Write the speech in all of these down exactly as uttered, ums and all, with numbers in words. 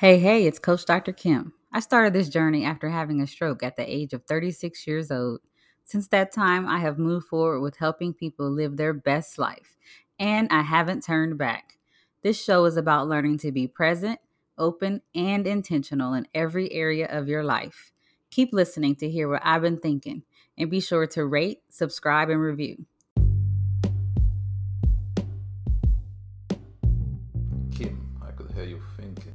Hey, hey, it's Coach Doctor Kim. I started this journey after having a stroke at the age of thirty-six years old. Since that time, I have moved forward with helping people live their best life, and I haven't turned back. This show is about learning to be present, open, and intentional in every area of your life. Keep listening to hear what I've been thinking, and be sure to rate, subscribe, and review. Kim, I could hear you thinking.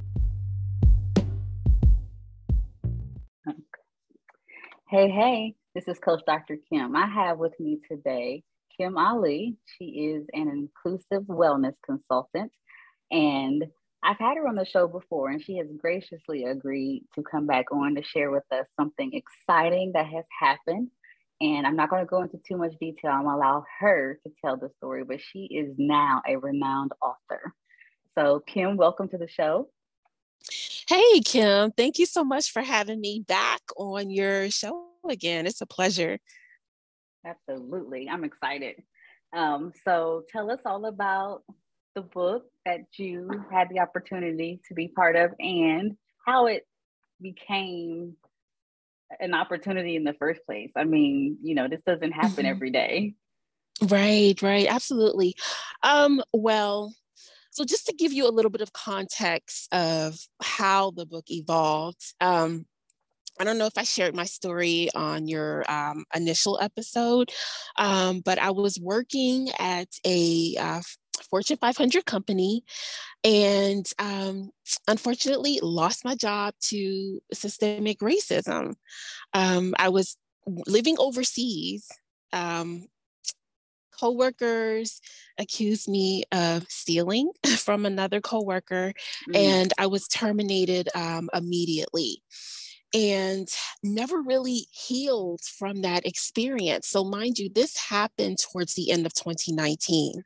Hey, hey, this is Coach Doctor Kim. I have with me today Kim Ali. She is an inclusive wellness consultant, and I've had her on the show before, and she has graciously agreed to come back on to share with us something exciting that has happened. And I'm not going to go into too much detail. I'm going to allow her to tell the story, but she is now a renowned author. So Kim, welcome to the show. Hey, Kim, thank you so much for having me back on your show again. It's a pleasure. Absolutely. I'm excited. Um, so tell us all about the book that you had the opportunity to be part of and how it became an opportunity in the first place. I mean, you know, this doesn't happen every day. Right, right. Absolutely. Um, well, So just to give you a little bit of context of how the book evolved, um, I don't know if I shared my story on your um, initial episode, um, but I was working at a uh, Fortune five hundred company and um, unfortunately lost my job to systemic racism. Um, I was living overseas. Um, Co-workers accused me of stealing from another coworker, mm-hmm. and I was terminated um, immediately and never really healed from that experience. So mind you, this happened towards the end of twenty nineteen.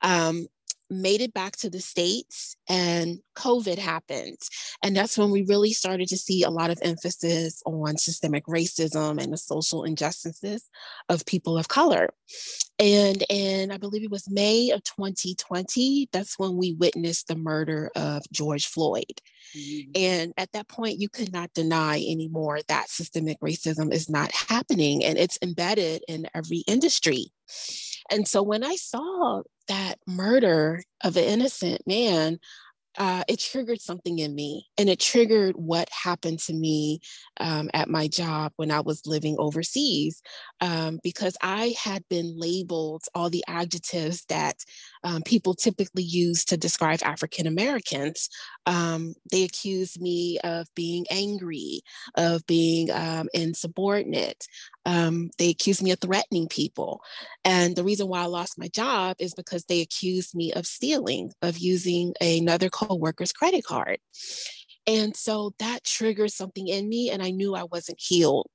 Um, made it back to the States and COVID happened. And that's when we really started to see a lot of emphasis on systemic racism and the social injustices of people of color. And in, I believe it was May of twenty twenty, that's when we witnessed the murder of George Floyd. Mm-hmm. And at that point, you could not deny anymore that systemic racism is not happening and it's embedded in every industry. And so when I saw that murder of an innocent man, uh, it triggered something in me, and it triggered what happened to me um, at my job when I was living overseas, um, because I had been labeled all the adjectives that um, people typically use to describe African Americans. Um, they accused me of being angry, of being um, insubordinate. Um, they accused me of threatening people. And the reason why I lost my job is because they accused me of stealing, of using another coworker's credit card. And so that triggered something in me, and I knew I wasn't healed.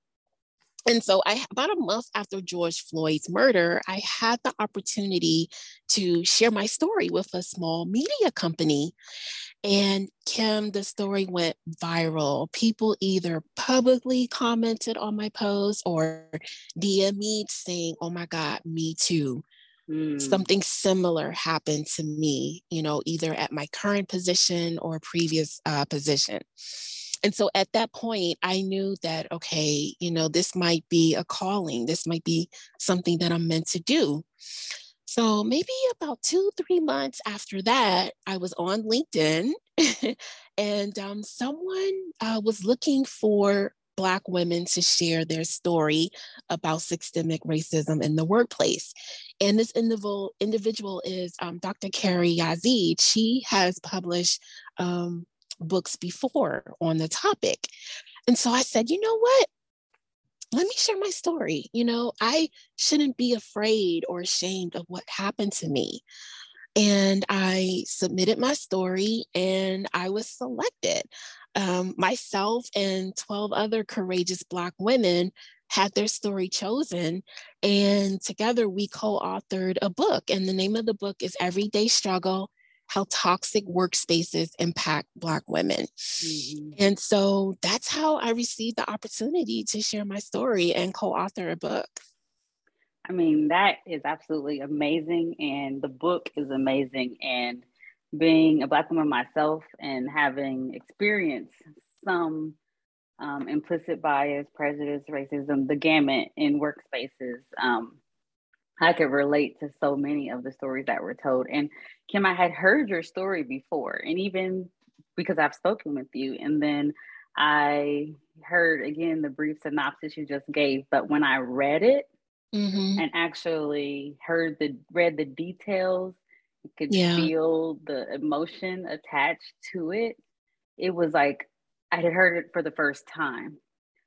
And so I, about a month after George Floyd's murder, I had the opportunity to share my story with a small media company. And Kim, the story went viral. People either publicly commented on my post or D M me saying, oh my God, me too. Mm. Something similar happened to me, you know, either at my current position or previous uh, position. And so at that point, I knew that, okay, you know, this might be a calling. This might be something that I'm meant to do. So maybe about two, three months after that, I was on LinkedIn and um, someone uh, was looking for Black women to share their story about systemic racism in the workplace. And this individual, individual is um, Doctor Carrie Yazeed. She has published um, books before on the topic. And so I said, you know what? Let me share my story. You know, I shouldn't be afraid or ashamed of what happened to me. And I submitted my story and I was selected. Um, myself and twelve other courageous Black women had their story chosen. And together we co-authored a book. And the name of the book is Everyday Struggle: How Toxic Workspaces Impact Black Women. Mm-hmm. And so that's how I received the opportunity to share my story and co-author a book. I mean, that is absolutely amazing. And the book is amazing. And being a Black woman myself and having experienced some um, implicit bias, prejudice, racism, the gamut in workspaces, um, I could relate to so many of the stories that were told. And Kim, I had heard your story before, and even because I've spoken with you, and then I heard again the brief synopsis you just gave, but when I read it mm-hmm. and actually heard the read the details, you could yeah. feel the emotion attached to it. It was like I had heard it for the first time.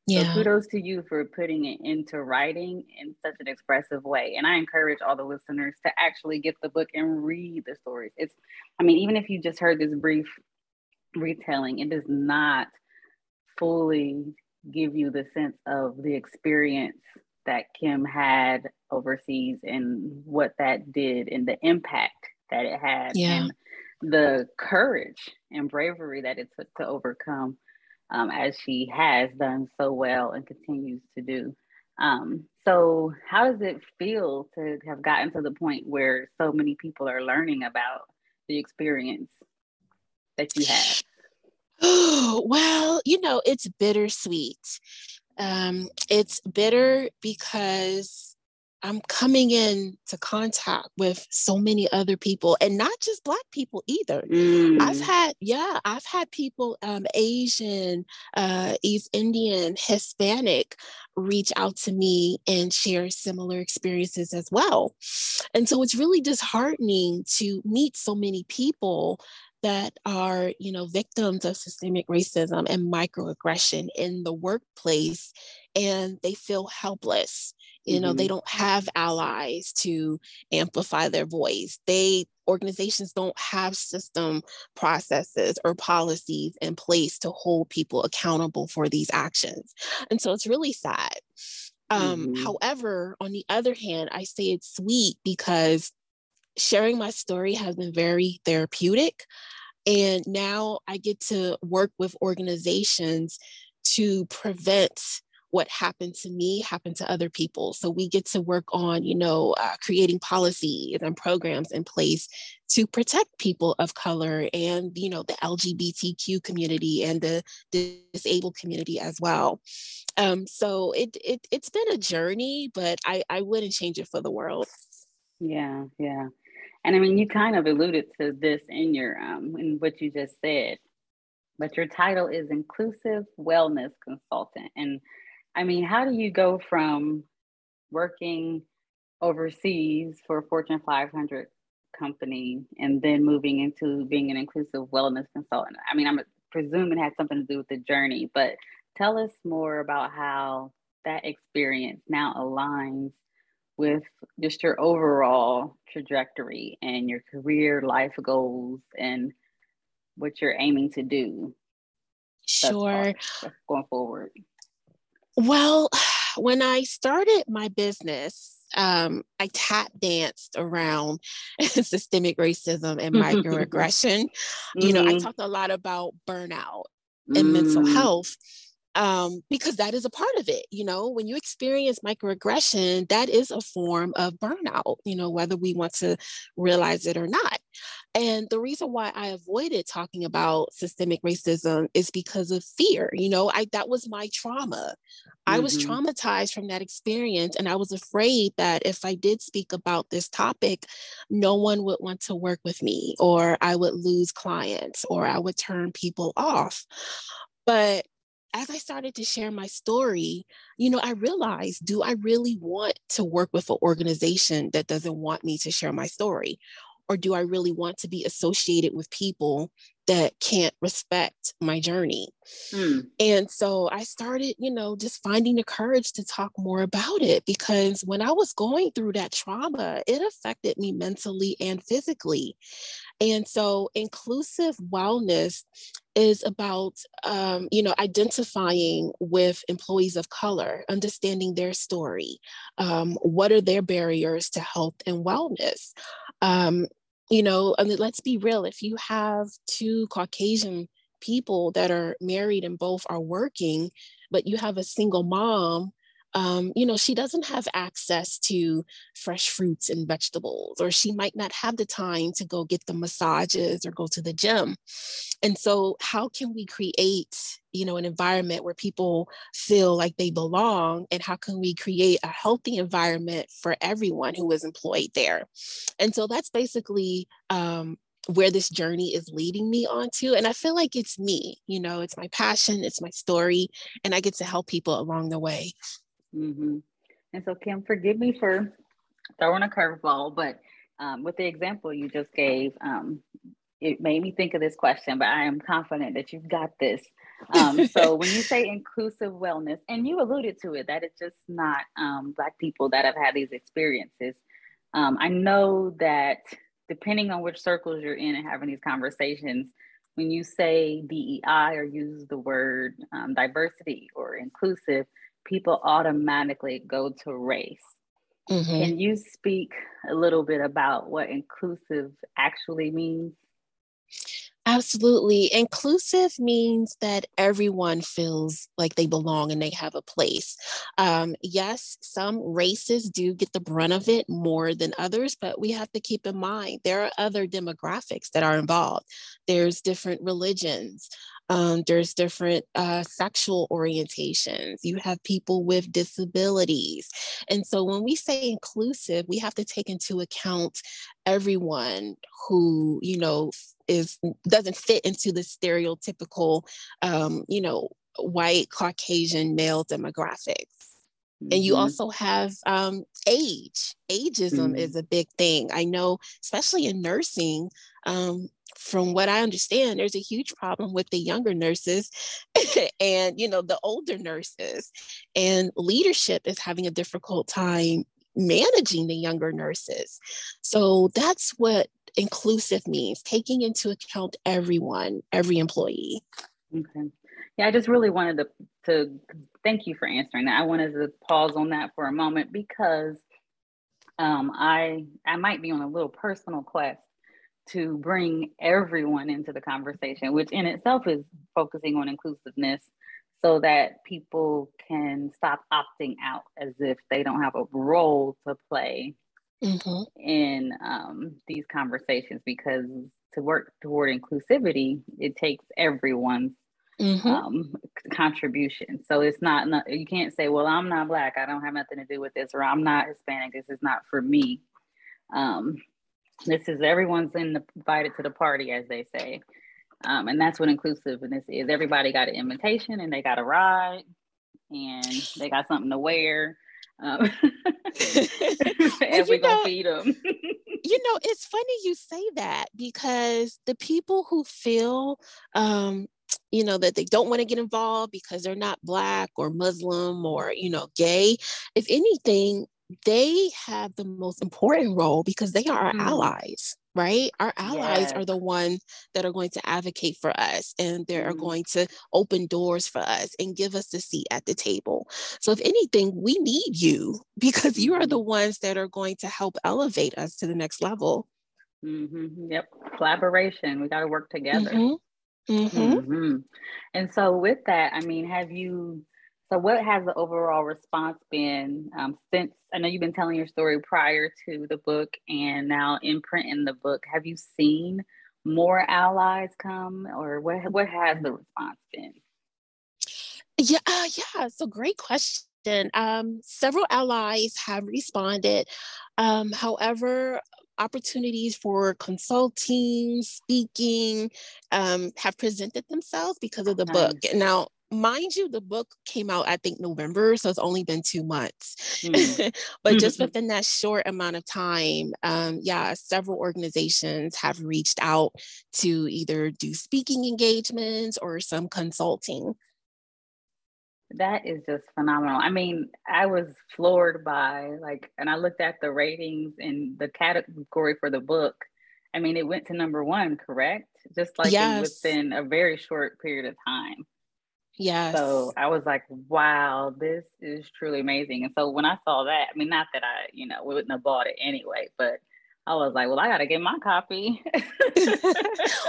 Yeah. So kudos to you for putting it into writing in such an expressive way. And I encourage all the listeners to actually get the book and read the stories. It's, I mean, even if you just heard this brief retelling, it does not fully give you the sense of the experience that Kim had overseas and what that did and the impact that it had yeah. and the courage and bravery that it took to overcome, um, as she has done so well and continues to do. Um, so how does it feel to have gotten to the point where so many people are learning about the experience that you had? Oh, well, you know, it's bittersweet. Um, it's bitter because I'm coming in to contact with so many other people, and not just Black people either. Mm. I've had, yeah, I've had people, um, Asian, uh, East Indian, Hispanic, reach out to me and share similar experiences as well. And so it's really disheartening to meet so many people that are, you know, victims of systemic racism and microaggression in the workplace, and they feel helpless. You know, mm-hmm. they don't have allies to amplify their voice. They, organizations don't have system processes or policies in place to hold people accountable for these actions. And so it's really sad. Um, mm-hmm. However, on the other hand, I say it's sweet because sharing my story has been very therapeutic. And now I get to work with organizations to prevent what happened to me happened to other people. So we get to work on, you know, uh, creating policies and programs in place to protect people of color and, you know, the L G B T Q community and the, the disabled community as well. Um, so it, it, it's been a journey, but I, I wouldn't change it for the world. Yeah, yeah. And I mean, you kind of alluded to this in your, um, in what you just said, but your title is Inclusive Wellness Consultant. And I mean, how do you go from working overseas for a Fortune five hundred company and then moving into being an inclusive wellness consultant? I mean, I'm presuming it had something to do with the journey, but tell us more about how that experience now aligns with just your overall trajectory and your career life goals and what you're aiming to do. Sure. Going forward. Well, when I started my business, um, I tap danced around systemic racism and microaggression. Mm-hmm. You know, I talked a lot about burnout mm. and mental health, um, because that is a part of it. You know, when you experience microaggression, that is a form of burnout, you know, whether we want to realize it or not. And the reason why I avoided talking about systemic racism is because of fear. You know, I, that was my trauma. Mm-hmm. I was traumatized from that experience. And I was afraid that if I did speak about this topic, no one would want to work with me, or I would lose clients, or I would turn people off. But as I started to share my story, you know, I realized, do I really want to work with an organization that doesn't want me to share my story? Or do I really want to be associated with people that can't respect my journey? Mm. And so I started, you know, just finding the courage to talk more about it, because when I was going through that trauma, it affected me mentally and physically. And so inclusive wellness is about, um, you know, identifying with employees of color, understanding their story. Um, what are their barriers to health and wellness? Um, you know, I mean, let's be real. If you have two Caucasian people that are married and both are working, but you have a single mom Um, you know, she doesn't have access to fresh fruits and vegetables, or she might not have the time to go get the massages or go to the gym. And so how can we create, you know, an environment where people feel like they belong, and how can we create a healthy environment for everyone who is employed there? And so that's basically, um, where this journey is leading me onto. And I feel like it's me, you know, it's my passion, it's my story, and I get to help people along the way. Mm-hmm. And so, Kim, forgive me for throwing a curveball, but um, with the example you just gave, um, it made me think of this question, but I am confident that you've got this. Um, so when you say inclusive wellness, and you alluded to it, that it's just not um, Black people that have had these experiences. Um, I know that depending on which circles you're in and having these conversations, when you say D E I or use the word um, diversity or inclusive, people automatically go to race. Mm-hmm. Can you speak a little bit about what inclusive actually means? Absolutely. Inclusive means that everyone feels like they belong and they have a place. Um, yes, some races do get the brunt of it more than others, but we have to keep in mind there are other demographics that are involved. There's different religions. Um, there's different uh, sexual orientations. You have people with disabilities. And so when we say inclusive, we have to take into account everyone who, you know, is doesn't fit into the stereotypical, um, you know, white Caucasian male demographics. And you mm-hmm. also have um, age. Ageism mm-hmm. is a big thing. I know, especially in nursing, um, from what I understand, there's a huge problem with the younger nurses and, you know, the older nurses. And leadership is having a difficult time managing the younger nurses. So that's what inclusive means, taking into account everyone, every employee. Okay. Yeah, I just really wanted to, to thank you for answering that. I wanted to pause on that for a moment because um, I, I might be on a little personal quest to bring everyone into the conversation, which in itself is focusing on inclusiveness so that people can stop opting out as if they don't have a role to play mm-hmm. in um, these conversations, because to work toward inclusivity, it takes everyone's Mm-hmm. um, contribution. So it's not, not, you can't say, well, I'm not Black, I don't have nothing to do with this, or I'm not Hispanic, this is not for me. Um, this is everyone's in the, invited to the party, as they say. Um, and that's what inclusiveness is. Everybody got an invitation and they got a ride and they got something to wear. Um, and we're going to feed them. You know, it's funny you say that, because the people who feel, um, you know, that they don't want to get involved because they're not Black or Muslim or, you know, gay, if anything, they have the most important role, because they are our mm. allies, right? Our allies yes. are the ones that are going to advocate for us, and they mm. are going to open doors for us and give us a seat at the table. So if anything, we need you, because you are the ones that are going to help elevate us to the next level. Mm-hmm. Yep. Collaboration. We got to work together. Mm-hmm. Mm-hmm. Mm-hmm. And so with that, I mean, have you, so what has the overall response been um, since, I know you've been telling your story prior to the book and now in print in the book, have you seen more allies come, or what, what has the response been? Yeah, uh, yeah, so great question. Um, several allies have responded. Um, however, opportunities for consulting, speaking, um, have presented themselves because of the nice. book. Now, mind you, the book came out, I think, November, so it's only been two months. Mm. But just within that short amount of time, um, yeah, several organizations have reached out to either do speaking engagements or some consulting. That is just phenomenal. I mean, I was floored by, like, and I looked at the ratings and the category for the book. I mean, it went to number one, correct? Just like yes. within a very short period of time. Yes. So I was like, wow, this is truly amazing. And so when I saw that, I mean, not that I, you know, wouldn't have bought it anyway, but I was like, well, I got to get my copy.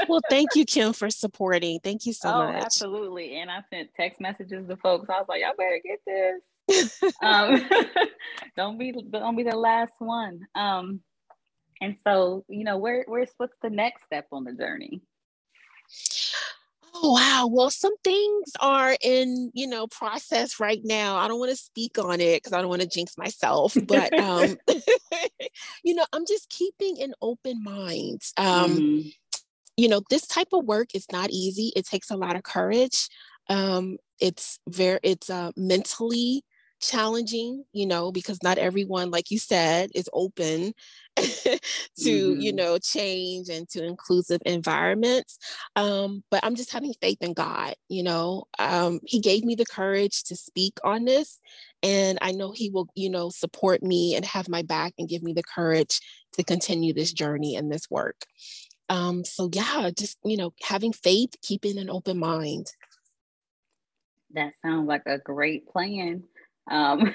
Well, thank you, Kim, for supporting. Thank you so oh, much. Absolutely. And I sent text messages to folks. I was like, y'all better get this. um, don't be don't be the last one. Um, and so, you know, where where's what's the next step on the journey? Oh, wow. Well, some things are in, you know, process right now. I don't want to speak on it because I don't want to jinx myself, but, um, you know, I'm just keeping an open mind. Um, mm-hmm. You know, this type of work is not easy. It takes a lot of courage. Um, it's very, it's uh, mentally challenging, you know, because not everyone, like you said, is open to, mm-hmm. you know, change and to inclusive environments. Um, but I'm just having faith in God, you know, um, he gave me the courage to speak on this. And I know he will, you know, support me and have my back and give me the courage to continue this journey and this work. Um, so yeah, just, you know, having faith, keeping an open mind. That sounds like a great plan. Um,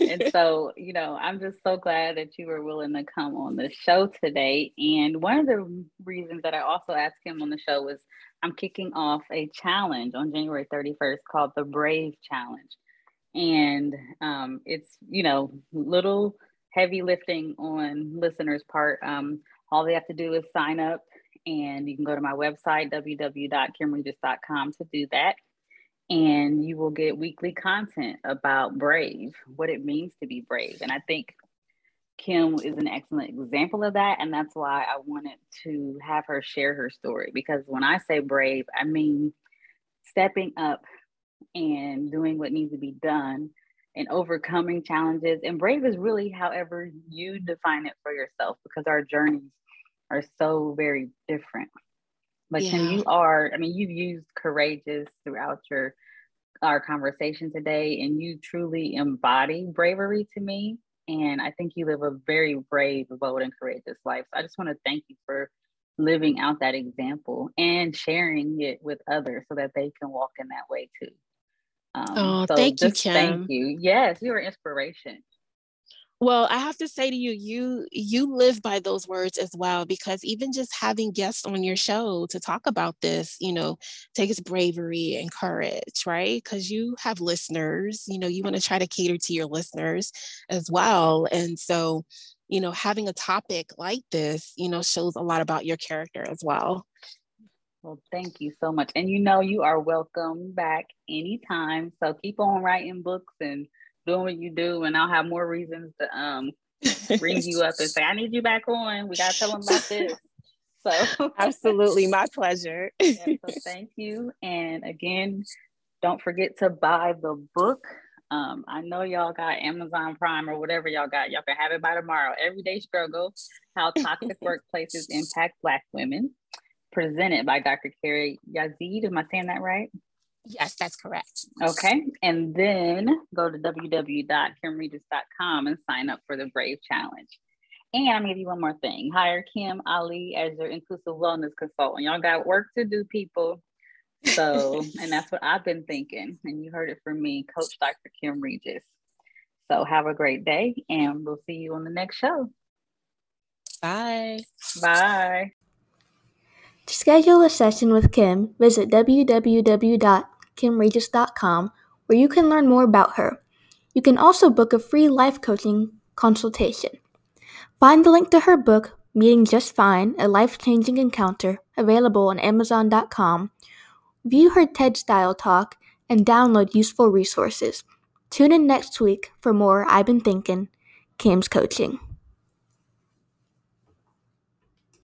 and so, you know, I'm just so glad that you were willing to come on the show today. And one of the reasons that I also asked him on the show was I'm kicking off a challenge on January thirty-first called the Brave Challenge. And um, it's, you know, little heavy lifting on listeners' part. Um, all they have to do is sign up, and you can go to my website, w w w dot kim regis dot com, to do that. And you will get weekly content about brave, what it means to be brave. And I think Kim is an excellent example of that. And that's why I wanted to have her share her story. Because when I say brave, I mean stepping up and doing what needs to be done and overcoming challenges. And brave is really however you define it for yourself, because our journeys are so very different. But yeah. Kim, you are, I mean, you've used courageous throughout your our conversation today, and you truly embody bravery to me. And I think you live a very brave, bold, and courageous life. So I just want to thank you for living out that example and sharing it with others so that they can walk in that way too. Um, oh, so thank you, Kim. Thank you. Yes, you are inspiration. Well, I have to say to you, you you live by those words as well, because even just having guests on your show to talk about this, you know, takes bravery and courage, right? Because you have listeners, you know, you want to try to cater to your listeners as well. And so, you know, having a topic like this, you know, shows a lot about your character as well. Well, thank you so much. And, you know, you are welcome back anytime. So keep on writing books and doing what you do, and I'll have more reasons to um bring you up and say, I need you back on. We gotta tell them about this. So absolutely, my pleasure. Yeah, so thank you. And again, don't forget to buy the book. Um, I know y'all got Amazon Prime or whatever y'all got. Y'all can have it by tomorrow. Everyday Struggle: How Toxic Workplaces Impact Black Women, presented by Doctor Carrie Yazeed. Am I saying that right? Yes, that's correct. Okay. And then go to w w w dot kim regis dot com and sign up for the Brave Challenge. And I'm going to give you one more thing. Hire Kim Ali as your inclusive wellness consultant. Y'all got work to do, people. So, and that's what I've been thinking. And you heard it from me, Coach Doctor Kim Regis. So have a great day, and we'll see you on the next show. Bye. Bye. To schedule a session with Kim, visit w w w dot kim regis dot com, where you can learn more about her. You can also book a free life coaching consultation. Find the link to her book, Meeting Just Fine: A Life-Changing Encounter, available on amazon dot com. View her TED-style talk and download useful resources. Tune in next week for more I've Been Thinking, Kim's Coaching.